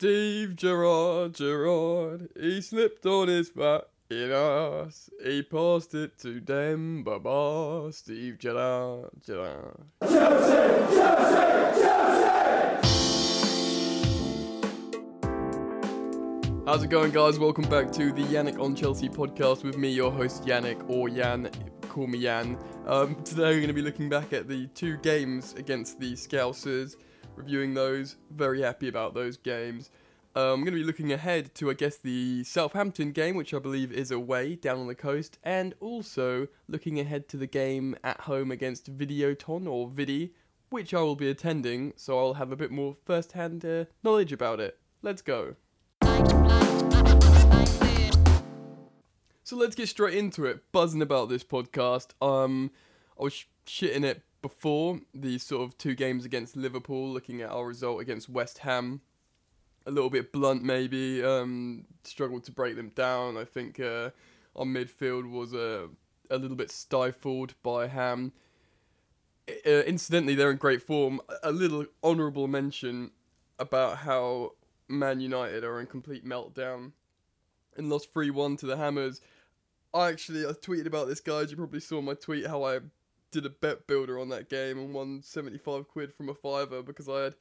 Steve Gerrard, he slipped on his back in us. He passed it to Dembaba. Steve Gerrard. Chelsea! Chelsea! Chelsea! How's it going, guys? Welcome back to the Yannick on Chelsea podcast with me, your host Yannick, or Yan. Call me Yan. Today we're going to be looking back at the two games against the Scousers, reviewing those, very happy about those games. I'm going to be looking ahead to, I guess, the Southampton game, which I believe is away, down on the coast, and also looking ahead to the game at home against Videoton, or Vidi, which I will be attending, so I'll have a bit more first-hand knowledge about it. Let's go. So let's get straight into it. Buzzing about this podcast. I was shitting it before the sort of two games against Liverpool, looking at our result against West Ham. A little bit blunt, maybe. Struggled to break them down. I think our midfield was a little bit stifled by Ham. Incidentally, they're in great form. A little honourable mention about how Man United are in complete meltdown and lost 3-1 to the Hammers. I tweeted about this, guys. You probably saw my tweet how I did a bet builder on that game and won 75 quid from a fiver because I had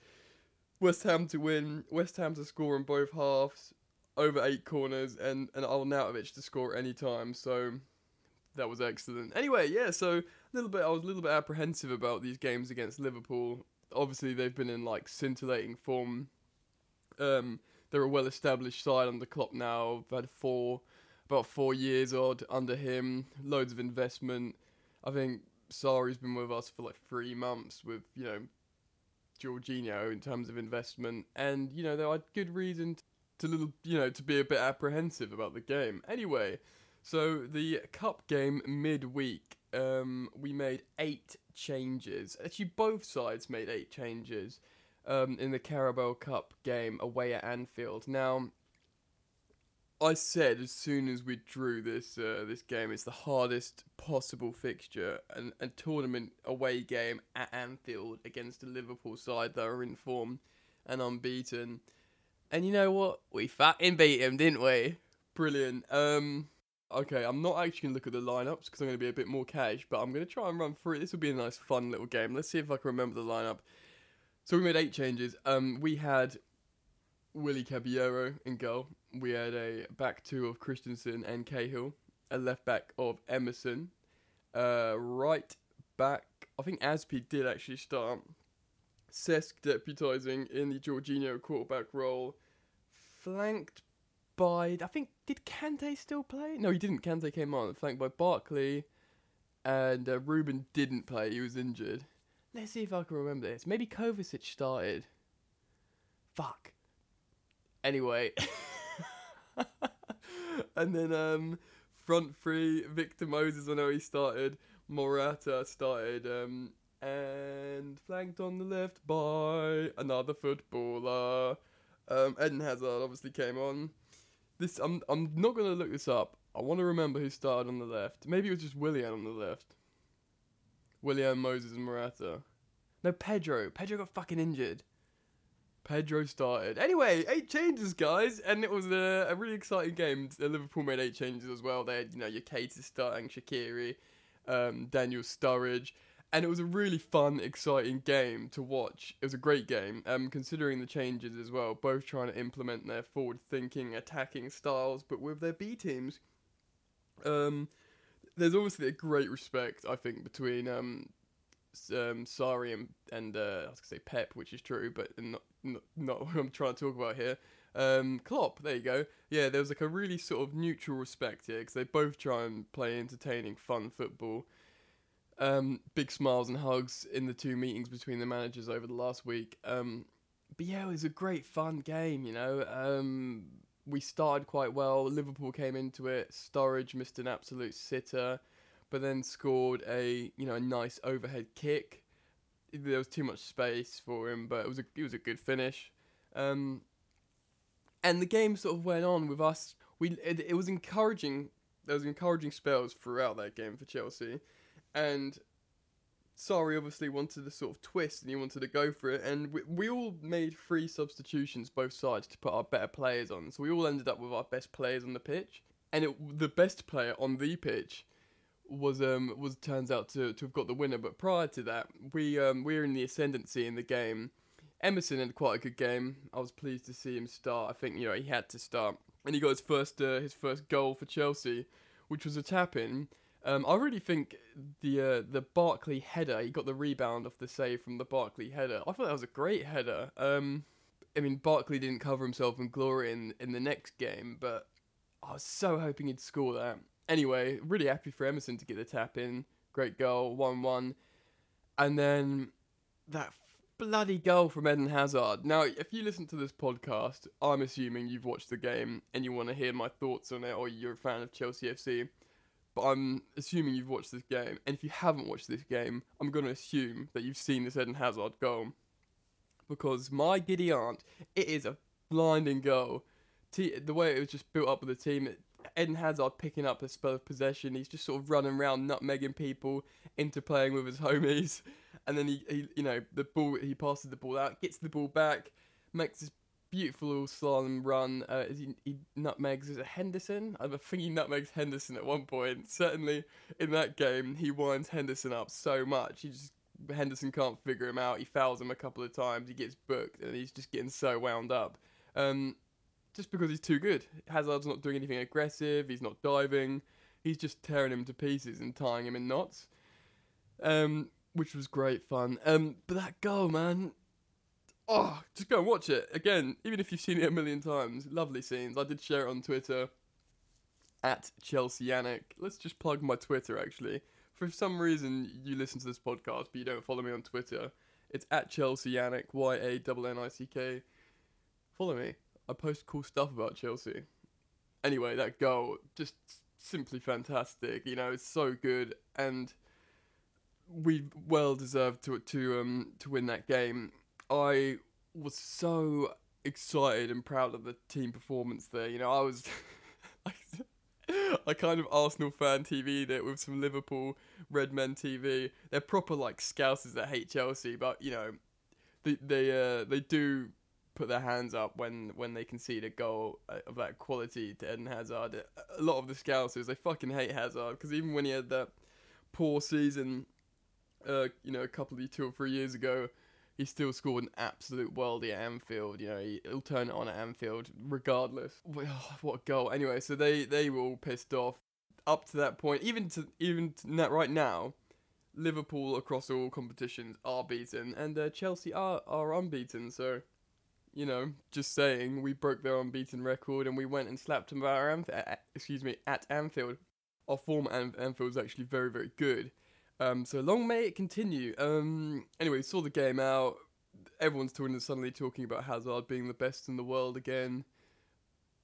West Ham to win, West Ham to score in both halves, over 8 corners, and Arnautovic to score at any time, so that was excellent. Anyway, yeah, so I was a little bit apprehensive about these games against Liverpool. Obviously, they've been in, scintillating form. They're a well-established side under Klopp now. I've had about four years odd under him, loads of investment. I think Sarri's been with us for 3 months with, Jorginho in terms of investment. And, they had good reason to be a bit apprehensive about the game. Anyway, so the cup game midweek, we made 8 changes. Actually, both sides made 8 changes in the Carabao Cup game away at Anfield. Now, I said as soon as we drew this game, it's the hardest possible fixture, a tournament away game at Anfield against a Liverpool side that are in form and unbeaten. And you know what? We fucking beat him, didn't we? Brilliant. Okay, I'm not actually going to look at the lineups because I'm going to be a bit more cash, but I'm going to try and run through it. This will be a nice, fun little game. Let's see if I can remember the lineup. So we made 8 changes. We had Willy Caballero in goal. We had a back two of Christensen and Cahill, a left back of Emerson, right back, I think Azpi did actually start, Cesc deputising in the Jorginho quarterback role, flanked by, I think, did Kante still play? No, he didn't, Kante came on, flanked by Barkley, and Ruben didn't play, he was injured. Let's see if I can remember this, maybe Kovacic started. Fuck. Anyway, and then front three, Victor Moses, I know he started, Morata started, and flanked on the left by another footballer. Eden Hazard obviously came on. This I'm not going to look this up. I want to remember who started on the left. Maybe it was just Willian on the left. Willian, Moses and Morata. No, Pedro. Pedro got fucking injured. Pedro started. Anyway, 8 changes, guys, and it was a really exciting game. Liverpool made 8 changes as well. They had, your Keita starting, Shaqiri, Daniel Sturridge, and it was a really fun, exciting game to watch. It was a great game, considering the changes as well, both trying to implement their forward-thinking, attacking styles, but with their B teams. There's obviously a great respect, I think, between Sarri and I was going to say Pep, which is true, but not what I'm trying to talk about here. Klopp, there you go. Yeah, there was a really sort of neutral respect here because they both try and play entertaining, fun football. Big smiles and hugs in the two meetings between the managers over the last week. But yeah, it was a great fun game, we started quite well. Liverpool came into it. Sturridge missed an absolute sitter, but then scored a nice overhead kick. There was too much space for him, but it was a good finish. And the game sort of went on with us. It was encouraging. There was encouraging spells throughout that game for Chelsea, and Sarri obviously wanted a sort of twist and he wanted to go for it, and we all made three substitutions, both sides, to put our better players on. So we all ended up with our best players on the pitch, and the best player on the pitch was turns out to have got the winner. But prior to that, we were in the ascendancy in the game. Emerson had quite a good game. I was pleased to see him start. I think, you know, he had to start, and he got his first goal for Chelsea, which was a tap-in. I really think the Barkley header, he got the rebound off the save from the Barkley header. I thought that was a great header. I mean, Barkley didn't cover himself in glory in the next game, but I was so hoping he'd score that. Anyway, really happy for Emerson to get the tap in. Great goal, 1-1. And then that bloody goal from Eden Hazard. Now, if you listen to this podcast, I'm assuming you've watched the game and you want to hear my thoughts on it, or you're a fan of Chelsea FC. But I'm assuming you've watched this game, and if you haven't watched this game, I'm going to assume that you've seen this Eden Hazard goal, because my giddy aunt, it is a blinding goal. The way it was just built up with the team, Eden Hazard picking up a spell of possession, he's just sort of running around, nutmegging people, interplaying with his homies, and then he passes the ball out, gets the ball back, makes this beautiful little slalom run. He nutmegs, is it Henderson? I think he nutmegs Henderson at one point. Certainly in that game, he winds Henderson up so much. Henderson can't figure him out. He fouls him a couple of times. He gets booked, and he's just getting so wound up. Just because he's too good. Hazard's not doing anything aggressive. He's not diving. He's just tearing him to pieces and tying him in knots, which was great fun. But that goal, man. Oh, just go and watch it. Again, even if you've seen it a million times, lovely scenes. I did share it on Twitter, @Chelseanic. Let's just plug my Twitter, actually. For some reason, you listen to this podcast, but you don't follow me on Twitter. It's @Chelseanic, YANNICK. Follow me. I post cool stuff about Chelsea. Anyway, that goal, just simply fantastic. You know, it's so good, and we well deserved to win that game. I was so excited and proud of the team performance there. You know, I was I kind of Arsenal fan TV'd it with some Liverpool Red Men TV. They're proper, like, scousers that hate Chelsea, but, you know, they do put their hands up when they concede a goal of that quality to Eden Hazard. A lot of the scousers, they fucking hate Hazard, because even when he had that poor season, you know, a couple of 2 or 3 years ago, he still scored an absolute worldie at Anfield. You know, he'll turn it on at Anfield, regardless. What a goal. Anyway, so they were all pissed off. Up to that point, even right now, Liverpool across all competitions are beaten, and Chelsea are unbeaten. So, you know, just saying, we broke their unbeaten record, and we went and slapped them at Anfield. Our form at Anfield is actually very, very good. So long may it continue. Anyway, saw the game out. Everyone's suddenly talking about Hazard being the best in the world again.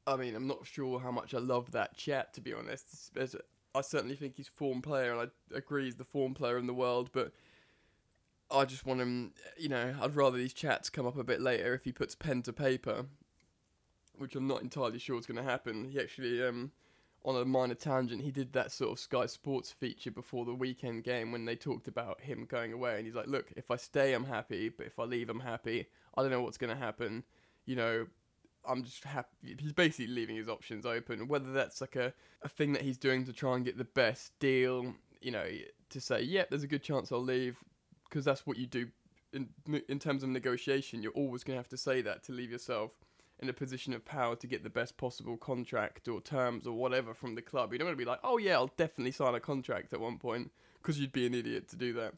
I mean, I'm not sure how much I love that chat, to be honest. I certainly think he's a form player, and I agree he's the form player in the world, but I just want him, you know, I'd rather these chats come up a bit later if he puts pen to paper, which I'm not entirely sure is going to happen. He actually, on a minor tangent, he did that sort of Sky Sports feature before the weekend game when they talked about him going away, and he's like, look, if I stay, I'm happy, but if I leave, I'm happy. I don't know what's going to happen. You know, I'm just happy. He's basically leaving his options open, whether that's like a thing that he's doing to try and get the best deal, you know, to say, yep, there's a good chance I'll leave, because that's what you do in terms of negotiation. You're always going to have to say that to leave yourself in a position of power to get the best possible contract or terms or whatever from the club. You don't want to be like, oh yeah, I'll definitely sign a contract at one point, because you'd be an idiot to do that.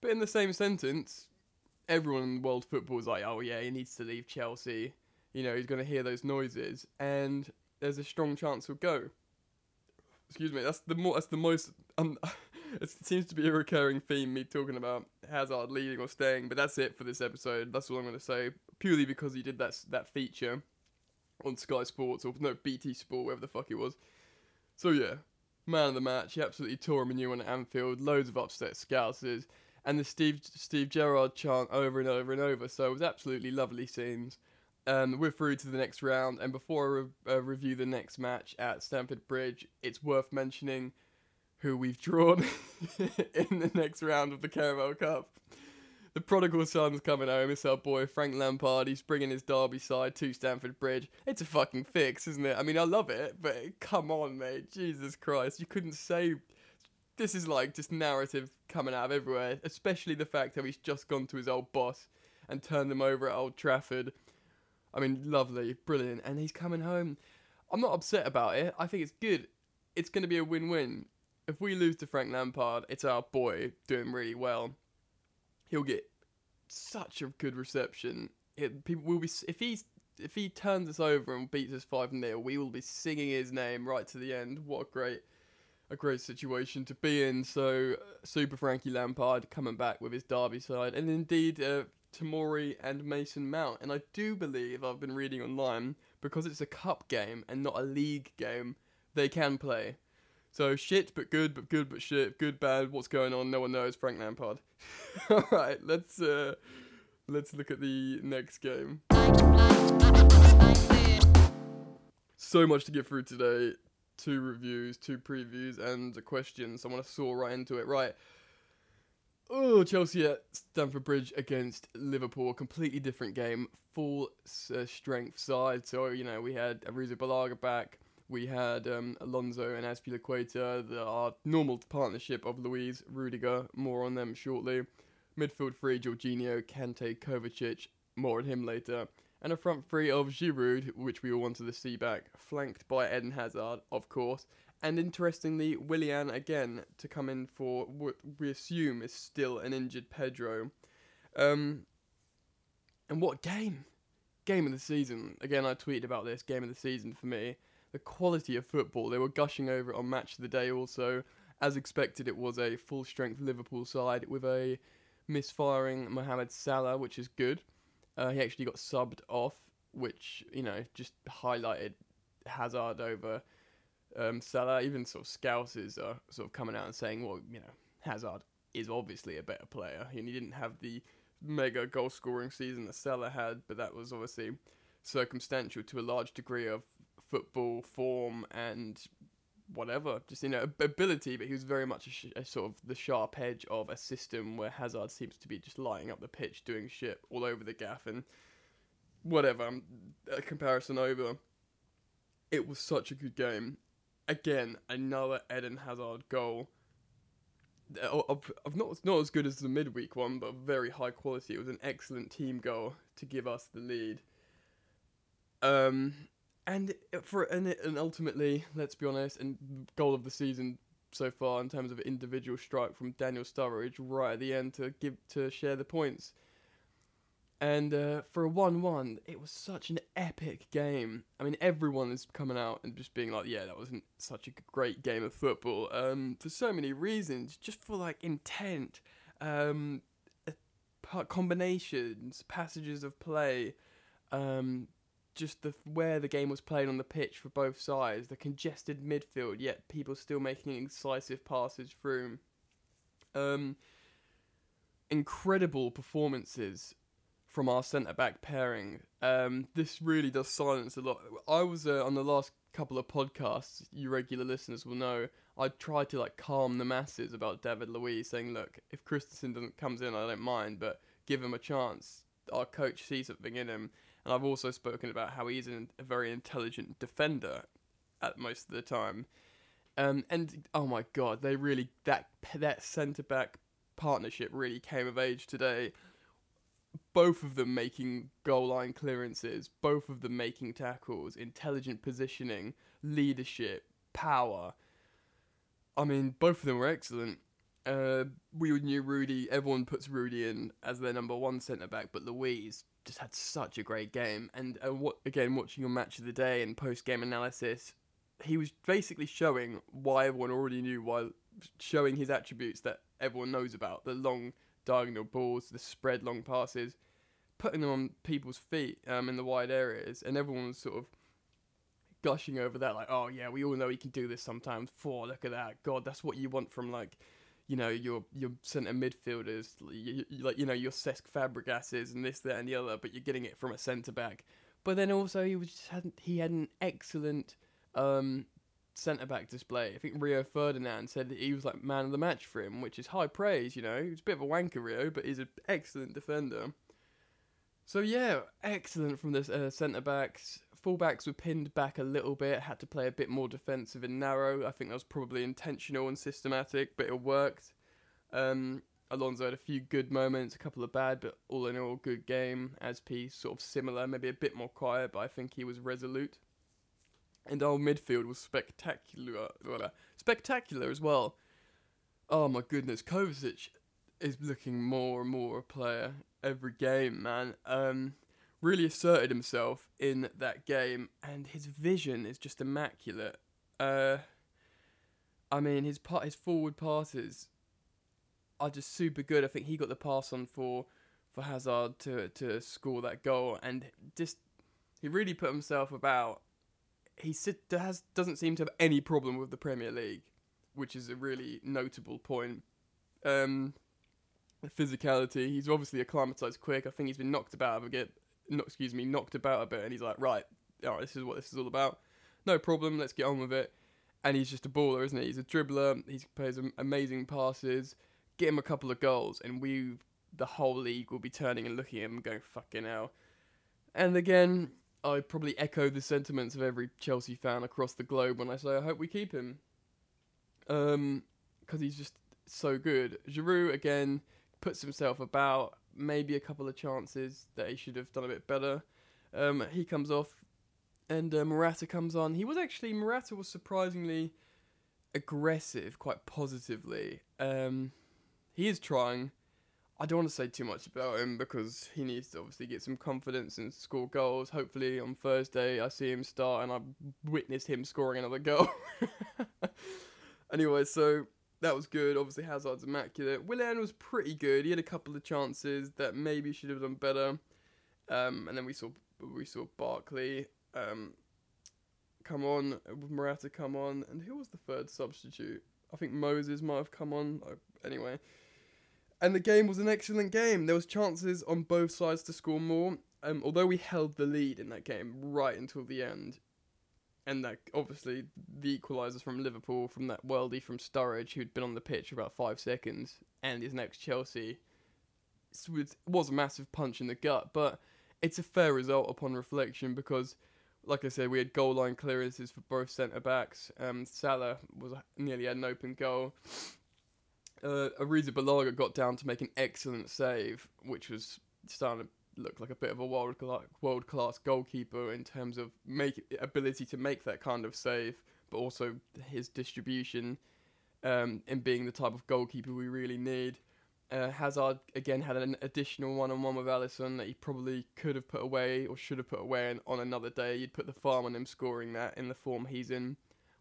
But in the same sentence, everyone in world football is like, oh yeah, he needs to leave Chelsea. You know, he's going to hear those noises, and there's a strong chance he'll go. Excuse me, that's the most... it seems to be a recurring theme, me talking about Hazard leaving or staying, but that's it for this episode. That's all I'm going to say, purely because he did that feature on Sky Sports, or no, BT Sport, whatever the fuck it was. So yeah, man of the match. He absolutely tore him a new one at Anfield, loads of upset scousers, and the Steve Gerrard chant over and over and over, so it was absolutely lovely scenes. We're through to the next round, and before I review the next match at Stamford Bridge, it's worth mentioning who we've drawn in the next round of the Carabao Cup. The prodigal son's coming home. It's our boy, Frank Lampard. He's bringing his Derby side to Stamford Bridge. It's a fucking fix, isn't it? I mean, I love it, but come on, mate. Jesus Christ. You couldn't say... This is like just narrative coming out of everywhere, especially the fact that he's just gone to his old boss and turned them over at Old Trafford. I mean, lovely, brilliant. And he's coming home. I'm not upset about it. I think it's good. It's going to be a win-win. If we lose to Frank Lampard, it's our boy doing really well. He'll get such a good reception. People will be if he turns us over and beats us 5-0, we will be singing his name right to the end. What a great situation to be in. So Super Frankie Lampard coming back with his Derby side, and indeed Tomori and Mason Mount. And I do believe I've been reading online because it's a cup game and not a league game, they can play. So shit, but good, but good, but shit, good, bad, what's going on? No one knows. Frank Lampard. All right, let's look at the next game. So much to get through today. 2 reviews, 2 previews, and a question. So I want to soar right into it. Right. Oh, Chelsea at Stamford Bridge against Liverpool. Completely different game. Full strength side. So, you know, we had Arrizabalaga back. We had Alonso and Azpilicueta, our normal partnership of Luis, Rudiger, more on them shortly. Midfield three, Jorginho, Kante, Kovacic, more on him later. And a front three of Giroud, which we all wanted to see back, flanked by Eden Hazard, of course. And interestingly, Willian again to come in for what we assume is still an injured Pedro. And what game? Game of the season. Again, I tweeted about this, game of the season for me. The quality of football. They were gushing over it on Match of the Day also. As expected, it was a full-strength Liverpool side with a misfiring Mohamed Salah, which is good. He actually got subbed off, which, you know, just highlighted Hazard over Salah. Even sort of Scousers are sort of coming out and saying, well, you know, Hazard is obviously a better player. And he didn't have the mega goal-scoring season that Salah had, but that was obviously circumstantial to a large degree of football form and whatever, just, you know, ability. But he was very much a sort of the sharp edge of a system where Hazard seems to be just lighting up the pitch, doing shit all over the gaff and whatever. A comparison over. It was such a good game. Again, another Eden Hazard goal. Not as good as the midweek one, but very high quality. It was an excellent team goal to give us the lead. And ultimately, let's be honest, and goal of the season so far in terms of individual strike from Daniel Sturridge right at the end to share the points. And for a 1-1, it was such an epic game. I mean, everyone is coming out and just being like, yeah, that wasn't such a great game of football. For so many reasons, just for like intent, combinations, passages of play, just where the game was played on the pitch for both sides, the congested midfield, yet people still making incisive passes through. Incredible performances from our centre-back pairing. This really does silence a lot. I was on the last couple of podcasts, you regular listeners will know, I tried to like calm the masses about David Luiz, saying, look, if Christensen comes in, I don't mind, but give him a chance. Our coach sees something in him. And I've also spoken about how he's a very intelligent defender at most of the time. And, oh my God, they really... That centre-back partnership really came of age today. Both of them making goal-line clearances. Both of them making tackles. Intelligent positioning. Leadership. Power. I mean, both of them were excellent. We knew Rudy... Everyone puts Rudy in as their number one centre-back, but Luiz... just had such a great game, and watching your Match of the Day and post-game analysis, he was basically showing why everyone already knew, while showing his attributes that everyone knows about, the long diagonal balls, the spread long passes, putting them on people's feet in the wide areas, and everyone was sort of gushing over that, like, oh yeah, we all know he can do this sometimes, look at that, God, that's what you want from, like, you know, your centre midfielders, your Cesc Fabregases and this, that and the other, but you're getting it from a centre-back. But then also he had an excellent centre-back display. I think Rio Ferdinand said that he was like man of the match for him, which is high praise, you know. He's a bit of a wanker, Rio, but he's an excellent defender. So yeah, excellent from this centre-backs. Full-backs were pinned back a little bit, had to play a bit more defensive and narrow. I think that was probably intentional and systematic, but it worked. Alonso had a few good moments, a couple of bad, but all in all, good game. Azpi, sort of similar, maybe a bit more quiet, but I think he was resolute. And our midfield was spectacular as well. Oh my goodness, Kovacic is looking more and more a player every game, man. Really asserted himself in that game, and his vision is just immaculate. I mean, his forward passes are just super good. I think he got the pass on for Hazard to score that goal, and just he really put himself about. He doesn't seem to have any problem with the Premier League, which is a really notable point. Physicality. He's obviously acclimatised quick. I think he's been knocked about a bit, and he's like, all right, this is what this is all about. No problem, let's get on with it. And he's just a baller, isn't he? He's a dribbler. He plays amazing passes. Get him a couple of goals, and the whole league will be turning and looking at him and going, fucking hell. And again, I probably echo the sentiments of every Chelsea fan across the globe when I say, I hope we keep him. Because he's just so good. Giroud, again, puts himself about, maybe a couple of chances that he should have done a bit better. He comes off, and Morata comes on. Morata was surprisingly aggressive, quite positively. He is trying. I don't want to say too much about him because he needs to obviously get some confidence and score goals. Hopefully on Thursday I see him start and I witnessed him scoring another goal. Anyway, so that was good. Obviously Hazard's immaculate. Willian was pretty good. He had a couple of chances that maybe should have done better. And then we saw Barkley come on, Morata come on, and who was the third substitute? I think Moses might have come on. Anyway. And the game was an excellent game. There was chances on both sides to score more. Although we held the lead in that game right until the end. And that obviously the equalisers from Liverpool, from that worldie from Sturridge, who'd been on the pitch for about 5 seconds, and his next Chelsea, was a massive punch in the gut. But it's a fair result upon reflection because, like I said, we had goal line clearances for both centre-backs. Salah nearly had an open goal. Ariza Balaga got down to make an excellent save, which was starting to look like a bit of a world-class goalkeeper in terms of ability to make that kind of save, but also his distribution and being the type of goalkeeper we really need. Hazard, again, had an additional one-on-one with Alisson that he probably could have put away or should have put away, and on another day you'd put the farm on him scoring that in the form he's in.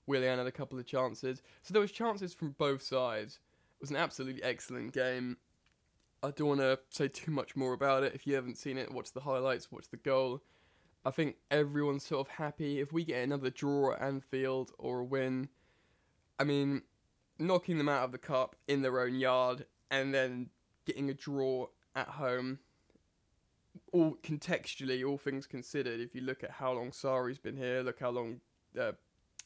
Willian had a couple of chances. So there was chances from both sides. It was an absolutely excellent game. I don't want to say too much more about it. If you haven't seen it, watch the highlights, watch the goal. I think everyone's sort of happy. If we get another draw at Anfield or a win, I mean, knocking them out of the cup in their own yard and then getting a draw at home, all contextually, all things considered, if you look at how long Sarri's been here, look how long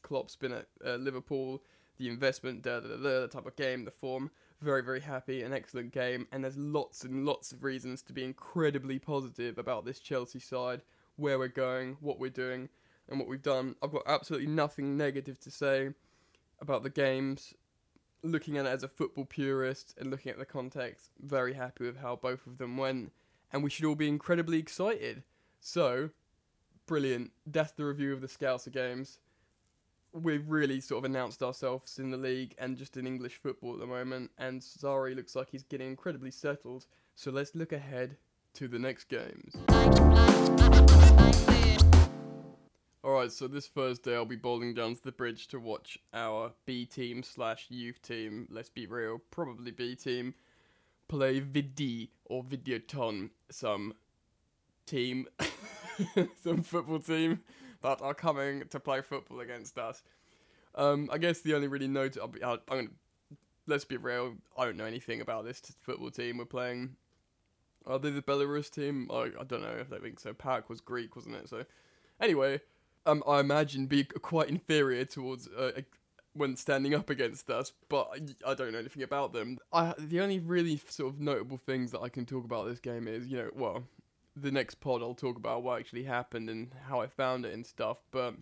Klopp's been at Liverpool, the investment, the type of game, the form, very, very happy, an excellent game, and there's lots and lots of reasons to be incredibly positive about this Chelsea side, where we're going, what we're doing, and what we've done. I've got absolutely nothing negative to say about the games. Looking at it as a football purist and looking at the context, very happy with how both of them went, and we should all be incredibly excited. So, brilliant. That's the review of the Scouser games. We've really sort of announced ourselves in the league and just in English football at the moment, and Sarri looks like he's getting incredibly settled, so let's look ahead to the next games. Alright, so this Thursday I'll be bowling down to the bridge to watch our B-team/youth team, let's be real, probably B-team, play Vidi or Videoton, some football team that are coming to play football against us. I guess the only really let's be real, I don't know anything about this football team we're playing. Are they the Belarus team? I don't know, I think so. Park was Greek, wasn't it? So, anyway, I imagine, be quite inferior towards when standing up against us, but I don't know anything about them. The only really sort of notable things that I can talk about this game is, you know, well, the next pod I'll talk about what actually happened and how I found it and stuff, but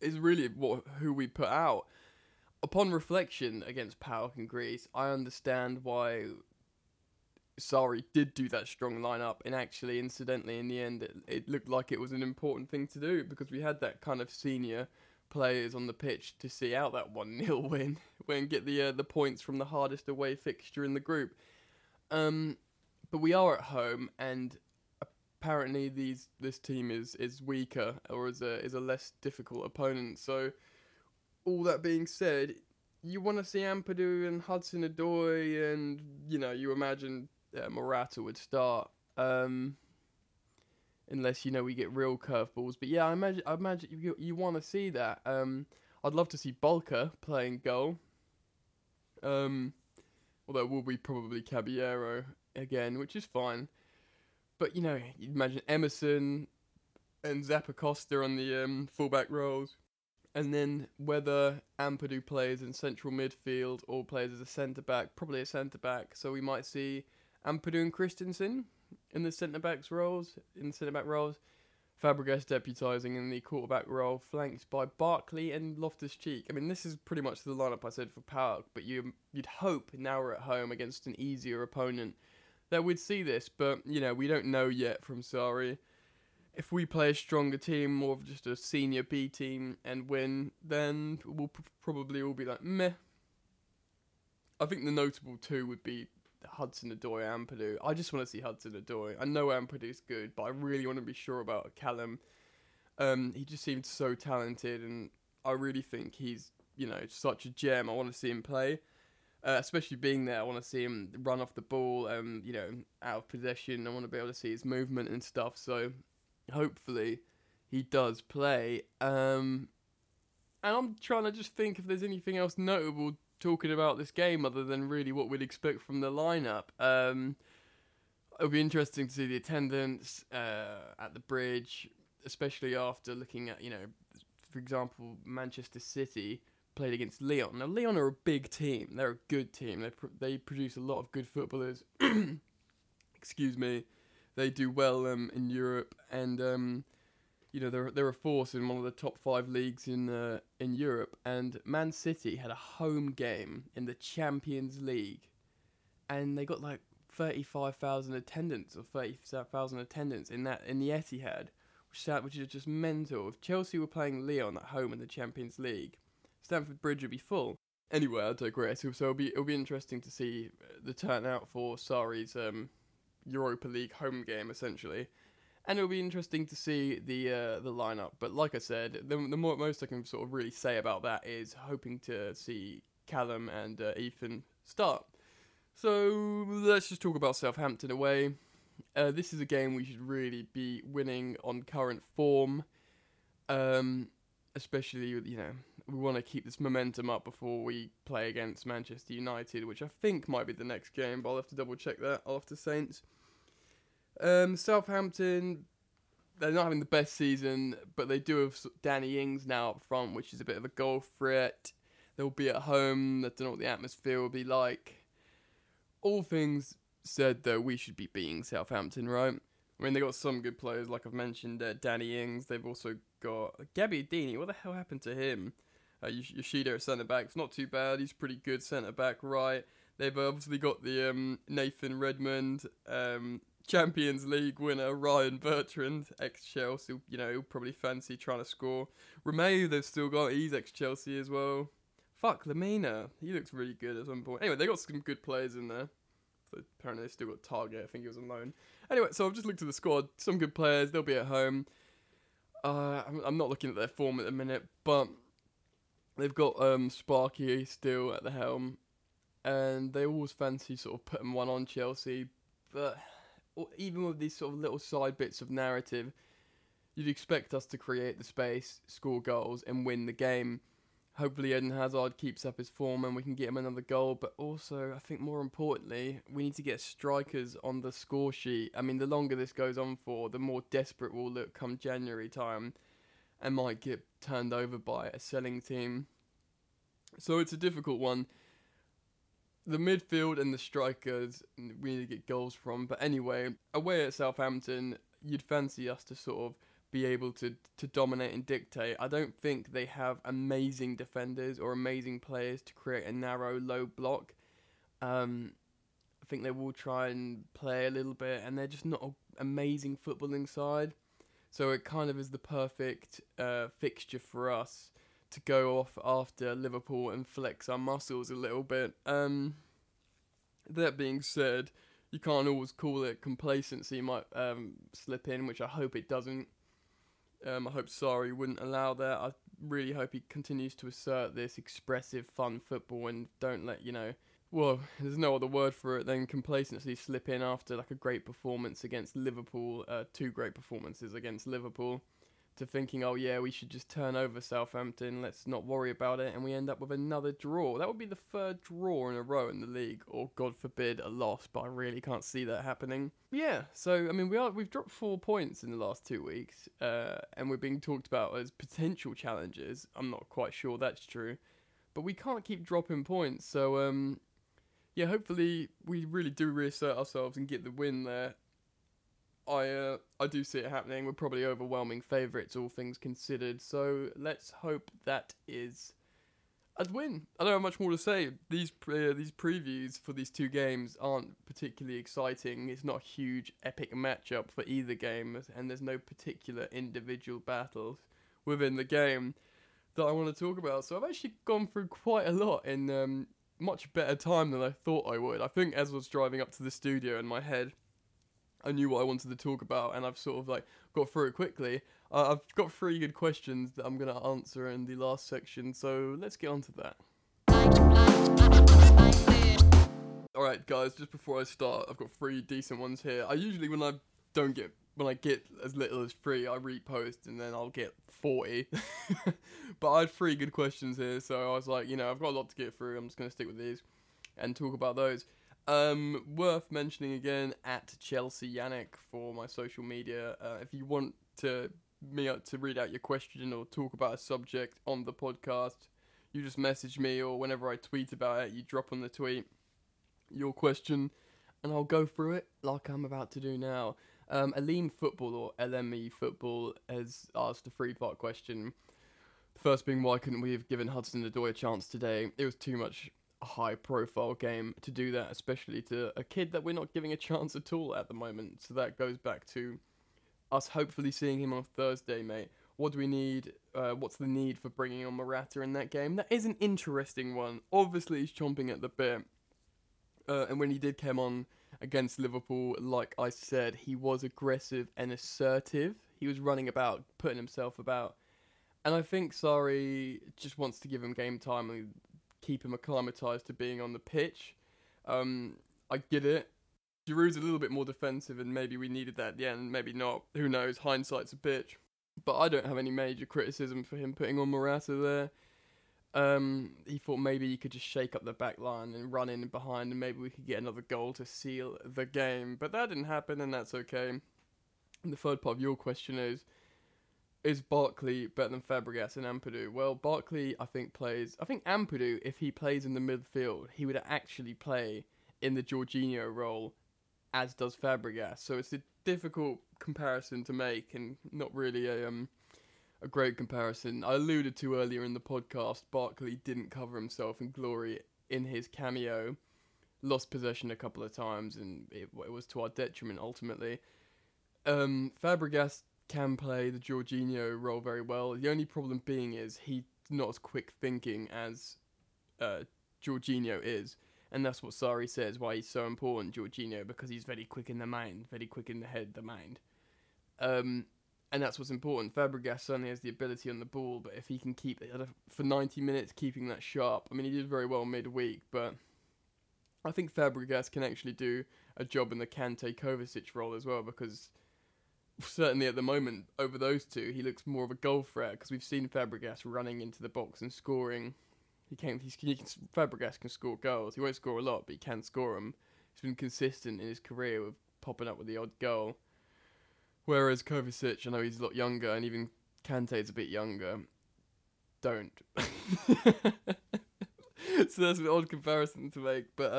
it's really who we put out. Upon reflection against PAOK and Greece, I understand why Sarri did do that strong lineup, and actually, incidentally, in the end, it looked like it was an important thing to do because we had that kind of senior players on the pitch to see out that 1-0 win and get the points from the hardest away fixture in the group. But we are at home, and apparently this team is weaker or is a less difficult opponent. So, all that being said, you want to see Ampadu and Hudson-Odoi, and you know you imagine Morata would start, unless you know we get real curveballs. But yeah, I imagine you want to see that. I'd love to see Bulker playing goal. Although it will be probably Caballero again, which is fine. But you know, you imagine Emerson and Zappacosta on the fullback roles. And then whether Ampadu plays in central midfield or plays as a centre-back, probably a centre-back. So we might see Ampadu and Christensen in the centre-back roles. Fabregas deputising in the quarterback role, flanked by Barkley and Loftus-Cheek. I mean, this is pretty much the lineup I said for PAOK, but you'd hope now we're at home against an easier opponent that we'd see this. But, you know, we don't know yet from Sarri. If we play a stronger team, more of just a senior B team, and win, then we'll probably all be like, meh. I think the notable two would be Hudson-Odoi and Ampadu. I just want to see Hudson-Odoi. I know Ampadu's good, but I really want to be sure about Callum. He just seemed so talented, and I really think he's, you know, such a gem. I want to see him play. Especially being there, I want to see him run off the ball, you know, out of possession. I want to be able to see his movement and stuff, so hopefully he does play. And I'm trying to just think if there's anything else notable talking about this game other than really what we'd expect from the lineup. It'll be interesting to see the attendance at the Bridge, especially after looking at, you know, for example, Manchester City played against Lyon. Now, Lyon are a big team. They're a good team. They produce a lot of good footballers. Excuse me. They do well in Europe, and you know they're a force in one of the top 5 leagues in Europe. And Man City had a home game in the Champions League, and they got like 35,000 attendants or 30,000 attendants in the Etihad, which is just mental. If Chelsea were playing Lyon at home in the Champions League, Stamford Bridge would be full. Anyway, I digress. So it'll be interesting to see the turnout for Sarri's Europa League home game, essentially, and it'll be interesting to see the lineup. But like I said, the most I can sort of really say about that is hoping to see Callum and Ethan start. So let's just talk about Southampton away. This is a game we should really be winning on current form, especially, you know, we want to keep this momentum up before we play against Manchester United, which I think might be the next game, but I'll have to double check that after Saints. Southampton, they're not having the best season, but they do have Danny Ings now up front, which is a bit of a goal threat. They'll be at home. I don't know what the atmosphere will be like. All things said, though, we should be beating Southampton, right? I mean, they got some good players, like I've mentioned, Danny Ings. They've also got Gabbiadini. What the hell happened to him? Yoshida at centre-back. It's not too bad. He's pretty good centre-back, right? They've obviously got the Nathan Redmond, Champions League winner Ryan Bertrand, ex-Chelsea. You know, he'll probably fancy trying to score. Romeo, they've still got. He's ex-Chelsea as well. Fuck, Lamina. He looks really good at some point. Anyway, they got some good players in there. So apparently they still got Target. I think he was on loan. Anyway, so I've just looked at the squad. Some good players. They'll be at home. I'm not looking at their form at the minute, but they've got Sparky still at the helm, and they always fancy sort of putting one on Chelsea, but even with these sort of little side bits of narrative, you'd expect us to create the space, score goals, and win the game. Hopefully Eden Hazard keeps up his form and we can get him another goal, but also, I think more importantly, we need to get strikers on the score sheet. I mean, the longer this goes on for, the more desperate we'll look come January time. and might get turned over by a selling team. So it's a difficult one. The midfield and the strikers, we need to get goals from. But anyway, away at Southampton, you'd fancy us to sort of be able to dominate and dictate. I don't think they have amazing defenders or amazing players to create a narrow, low block. I think they will try and play a little bit, and they're just not an amazing footballing side. So it kind of is the perfect fixture for us to go off after Liverpool and flex our muscles a little bit. That being said, you can't always call it. Complacency might slip in, which I hope it doesn't. I hope Sarri wouldn't allow that. I really hope he continues to assert this expressive, fun football and don't let, well, there's no other word for it than complacency slip in after like a great performance against Liverpool, two great performances against Liverpool, to thinking, oh yeah, we should just turn over Southampton, let's not worry about it, and we end up with another draw. That would be the third draw in a row in the league, or God forbid, a loss, but I really can't see that happening. Yeah, so, we've dropped 4 points in the last 2 weeks, and we're being talked about as potential challenges. I'm not quite sure that's true, but we can't keep dropping points, so, yeah, hopefully we really do reassert ourselves and get the win there. I do see it happening. We're probably overwhelming favourites, all things considered. So let's hope that is a win. I don't have much more to say. These previews for these two games aren't particularly exciting. It's not a huge epic matchup for either game, and there's no particular individual battles within the game that I want to talk about. So I've actually gone through quite a lot in much better time than I thought I would. I think as I was driving up to the studio in my head, I knew what I wanted to talk about, and I've sort of got through it quickly. I've got 3 good questions that I'm going to answer in the last section, so let's get on to that. Alright guys, just before I start, I've got 3 decent ones here. I usually, when I get as little as 3, I repost and then I'll get 40. But I had 3 good questions here, so I was like, I've got a lot to get through. I'm just going to stick with these and talk about those. Worth mentioning again, @ChelseaYannick for my social media. If you want me to read out your question or talk about a subject on the podcast, you just message me, or whenever I tweet about it, you drop on the tweet your question, and I'll go through it like I'm about to do now. Aleem Football, or LME Football, has asked a 3-part question. The first being, why couldn't we have given Hudson-Odoi a chance today? It was too much a high-profile game to do that, especially to a kid that we're not giving a chance at all at the moment. So that goes back to us hopefully seeing him on Thursday, mate. What do we need? What's the need for bringing on Morata in that game? That is an interesting one. Obviously, he's chomping at the bit. And when he did come on against Liverpool, like I said, he was aggressive and assertive. He was running about, putting himself about. And I think Sarri just wants to give him game time and keep him acclimatised to being on the pitch. I get it. Giroud's a little bit more defensive, and maybe we needed that at the end. Maybe not. Who knows? Hindsight's a bitch. But I don't have any major criticism for him putting on Morata there. He thought maybe he could just shake up the back line and run in behind, and maybe we could get another goal to seal the game. But that didn't happen, and that's okay. And the third part of your question is Barkley better than Fabregas and Ampadu? Well, Barkley, I think Ampadu, if he plays in the midfield, he would actually play in the Jorginho role, as does Fabregas. So it's a difficult comparison to make, and not really a great comparison. I alluded to earlier in the podcast, Barkley didn't cover himself in glory in his cameo, lost possession a couple of times, and it was to our detriment ultimately. Fabregas can play the Jorginho role very well. The only problem being is he's not as quick thinking as Jorginho is, and that's what Sarri says, why he's so important, Jorginho, because he's very quick in the mind, very quick in the head, the mind. And that's what's important. Fabregas certainly has the ability on the ball, but if he can keep it for 90 minutes, keeping that sharp. He did very well midweek, but I think Fabregas can actually do a job in the Kante Kovacic role as well, because certainly at the moment, over those two, he looks more of a goal threat, because we've seen Fabregas running into the box and scoring. Fabregas can score goals. He won't score a lot, but he can score them. He's been consistent in his career with popping up with the odd goal. Whereas Kovacic, I know he's a lot younger and even Kante's a bit younger, don't. So that's an odd comparison to make, but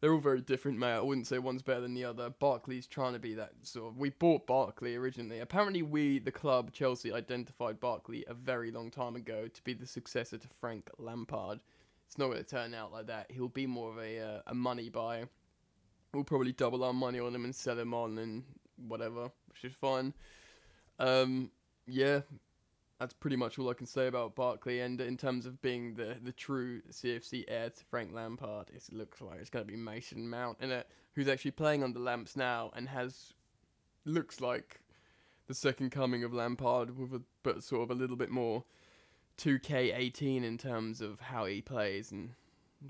they're all very different, mate. I wouldn't say one's better than the other. Barkley's trying to be that sort of... We bought Barkley originally. Apparently we, the club, Chelsea, identified Barkley a very long time ago to be the successor to Frank Lampard. It's not going to turn out like that. He'll be more of a money buy. We'll probably double our money on him and sell him on and whatever, which is fine. Yeah, that's pretty much all I can say about Barkley. And in terms of being the true CFC heir to Frank Lampard, it looks like it's going to be Mason Mount, innit? Who's actually playing under Lamps now and looks like the second coming of Lampard, but sort of a little bit more 2K18 in terms of how he plays and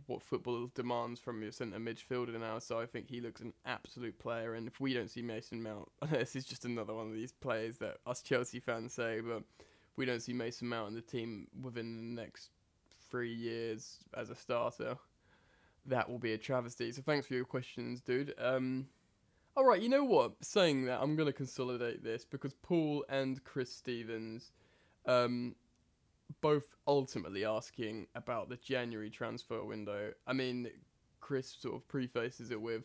what football demands from your centre midfielder now. So I think he looks an absolute player, and if we don't see Mason Mount, this is just another one of these players that us Chelsea fans say, but if we don't see Mason Mount in the team within the next 3 years as a starter, that will be a travesty. So thanks for your questions, dude. Alright, you know what? Saying that, I'm going to consolidate this, because Paul and Chris Stevens... both ultimately asking about the January transfer window. I mean, Chris sort of prefaces it with,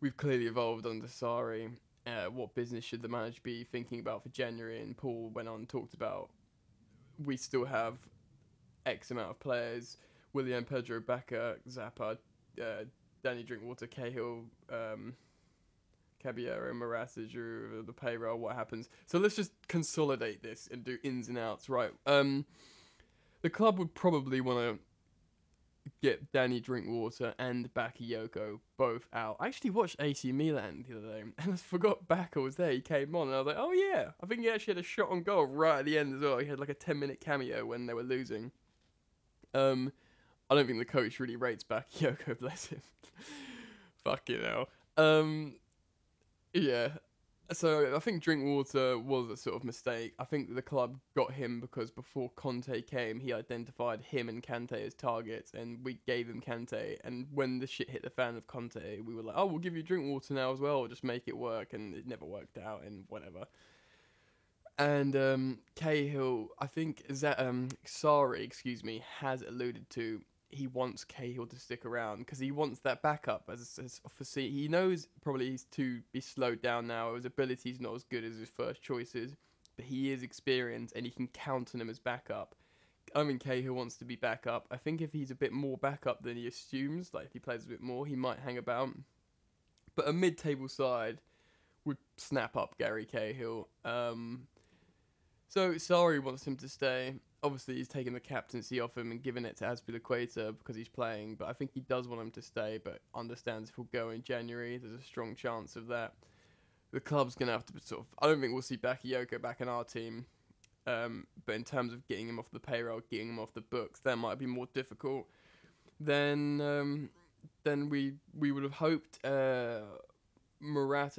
we've clearly evolved under Sarri. What business should the manager be thinking about for January? And Paul went on and talked about, we still have X amount of players. Willian, Pedro, Bakayoko, Zappa, Danny Drinkwater, Cahill, Caballero, Morata, Giroud, the payroll, what happens. So let's just consolidate this and do ins and outs, right? The club would probably want to get Danny Drinkwater and Bakayoko both out. I actually watched AC Milan the other day, and I forgot Bakayoko was there. He came on, and I was like, oh yeah, I think he actually had a shot on goal right at the end as well. He had like a 10-minute cameo when they were losing. I don't think the coach really rates Bakayoko, bless him. Fucking hell. Yeah, so I think Drinkwater was a sort of mistake. I think the club got him because before Conte came, he identified him and Kante as targets, and we gave him Kante. And when the shit hit the fan of Conte, we were like, oh, we'll give you Drinkwater now as well, just make it work, and it never worked out, and whatever. And Cahill, I think, Sarri has alluded to, he wants Cahill to stick around because he wants that backup. As obviously he knows probably he's to be slowed down now. His ability's not as good as his first choices, but he is experienced and he can count on him as backup. I mean, Cahill wants to be backup. I think if he's a bit more backup than he assumes, like if he plays a bit more, he might hang about. But a mid-table side would snap up Gary Cahill. So Sarri wants him to stay. Obviously, he's taking the captaincy off him and giving it to Azpilicueta because he's playing, but I think he does want him to stay, but understands if he'll go in January, there's a strong chance of that. The club's going to have to sort of... I don't think we'll see Bakayoko back in our team, but in terms of getting him off the payroll, getting him off the books, that might be more difficult than we would have hoped. Morata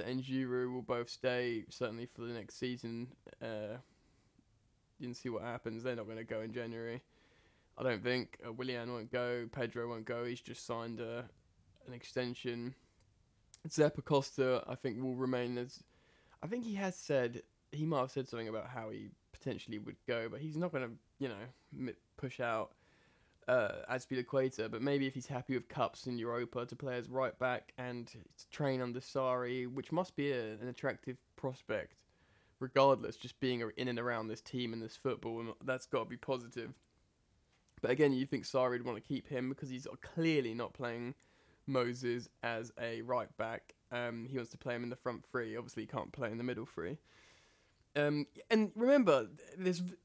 and Giroud will both stay, certainly for the next season. You can see what happens. They're not going to go in January, I don't think. Willian won't go. Pedro won't go. He's just signed an extension. Zepa Costa, I think, will remain as... I think he has said... He might have said something about how he potentially would go, but he's not going to, push out Azpilicueta. But maybe if he's happy with Cups and Europa to play as right back and to train under Sarri, which must be an attractive prospect. Regardless, just being in and around this team and this football, and that's got to be positive. But again, you think Sarri would want to keep him because he's clearly not playing Moses as a right back. He wants to play him in the front three. Obviously, he can't play in the middle three. And remember,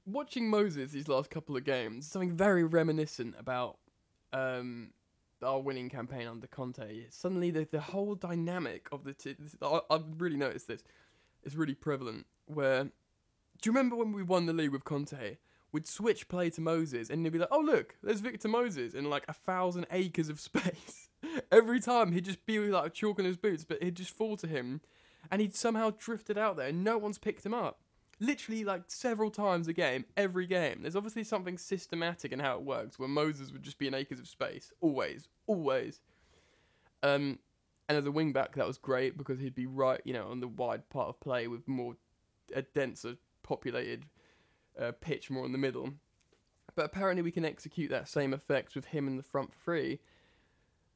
watching Moses these last couple of games, something very reminiscent about our winning campaign under Conte. Suddenly, the whole dynamic of the team... I've really noticed this. It's really prevalent, where, do you remember when we won the league with Conte? We'd switch play to Moses, and he'd be like, oh look, there's Victor Moses in like 1,000 acres of space. Every time he'd just be like chalk in his boots, but he'd just fall to him, and he'd somehow drifted out there, and no one's picked him up. Literally like several times a game, every game. There's obviously something systematic in how it works, where Moses would just be in acres of space, always. And as a wing-back, that was great because he'd be right, on the wide part of play with more a denser populated pitch more in the middle. But apparently we can execute that same effect with him in the front three.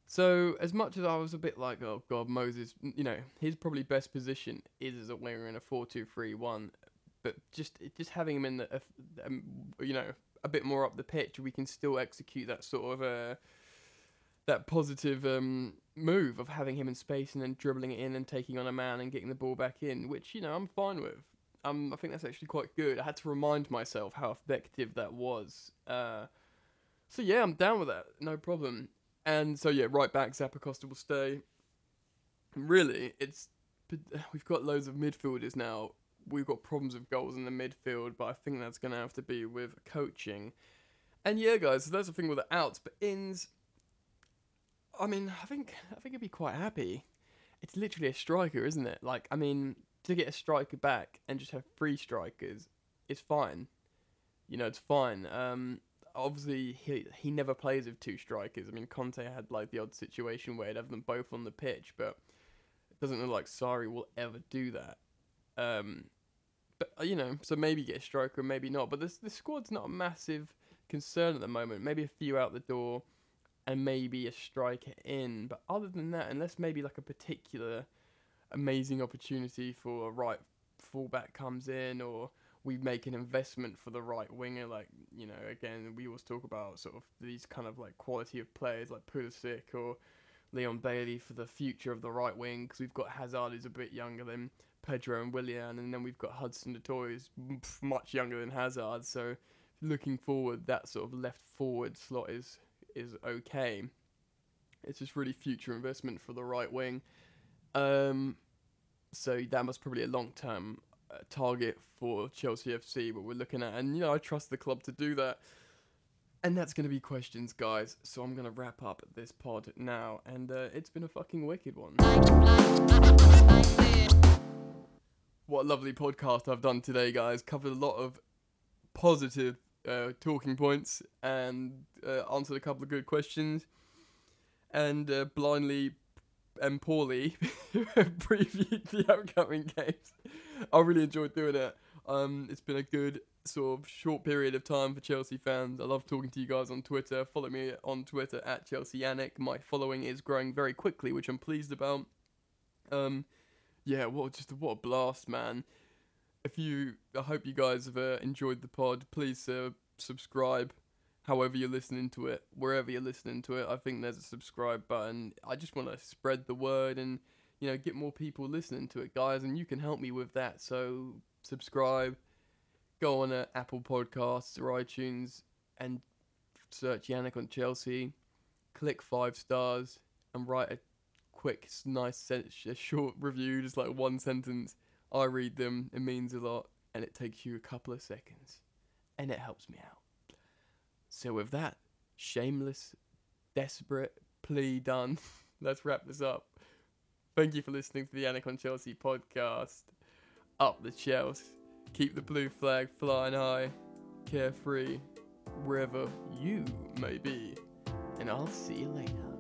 So as much as I was a bit like, oh God, Moses, you know, his probably best position is as a winger in a 4-2-3-1. But just having him in the, you know, a bit more up the pitch, we can still execute that sort of that positive move of having him in space and then dribbling it in and taking on a man and getting the ball back in, which, you know, I'm fine with. I think that's actually quite good. I had to remind myself how effective that was. So yeah, I'm down with that, no problem. And so yeah, right back, Zappacosta will stay. And really, we've got loads of midfielders now. We've got problems with goals in the midfield, but I think that's going to have to be with coaching. And yeah, guys, so that's the thing with the outs. But ins, I mean, I think he'd be quite happy. It's literally a striker, isn't it? Like, I mean, to get a striker back and just have three strikers, it's fine. You know, it's fine. Obviously, he never plays with two strikers. I mean, Conte had, like, the odd situation where he'd have them both on the pitch, but it doesn't look like Sarri will ever do that. But, you know, so maybe get a striker, maybe not. But this squad's not a massive concern at the moment. Maybe a few out the door and maybe a striker in. But other than that, unless maybe like a particular amazing opportunity for a right fullback comes in, or we make an investment for the right winger, like, you know, again, we always talk about sort of these kind of like quality of players like Pulisic or Leon Bailey for the future of the right wing, because we've got Hazard, who's a bit younger than Pedro and Willian, and then we've got Hudson-Odoi, who's much younger than Hazard. So looking forward, that sort of left forward slot is okay. It's just really future investment for the right wing. So that was probably a long-term target for Chelsea FC, what we're looking at. And, you know, I trust the club to do that. And that's going to be questions, guys. So I'm going to wrap up this pod now. And it's been a fucking wicked one. What a lovely podcast I've done today, guys. Covered a lot of positive talking points and answered a couple of good questions. And blindly and poorly previewed the upcoming games. I really enjoyed doing it. It's been a good sort of short period of time for Chelsea fans. I love talking to you guys on Twitter. Follow me on Twitter at ChelseaYannick. My following is growing very quickly, which I'm pleased about. Yeah, what a blast, man. I hope you guys have enjoyed the pod. Please subscribe. However you're listening to it, wherever you're listening to it, I think there's a subscribe button. I just want to spread the word and, you know, get more people listening to it, guys, and you can help me with that. So subscribe, go on Apple Podcasts or iTunes and search Yannick on Chelsea, click 5 stars and write a quick, nice, short review, just like 1 sentence. I read them, it means a lot, and it takes you a couple of seconds, and it helps me out. So with that shameless, desperate plea done, let's wrap this up. Thank you for listening to the Yannick on Chelsea podcast. Up the Chelsea. Keep the blue flag flying high. Carefree, wherever you may be. And I'll see you later.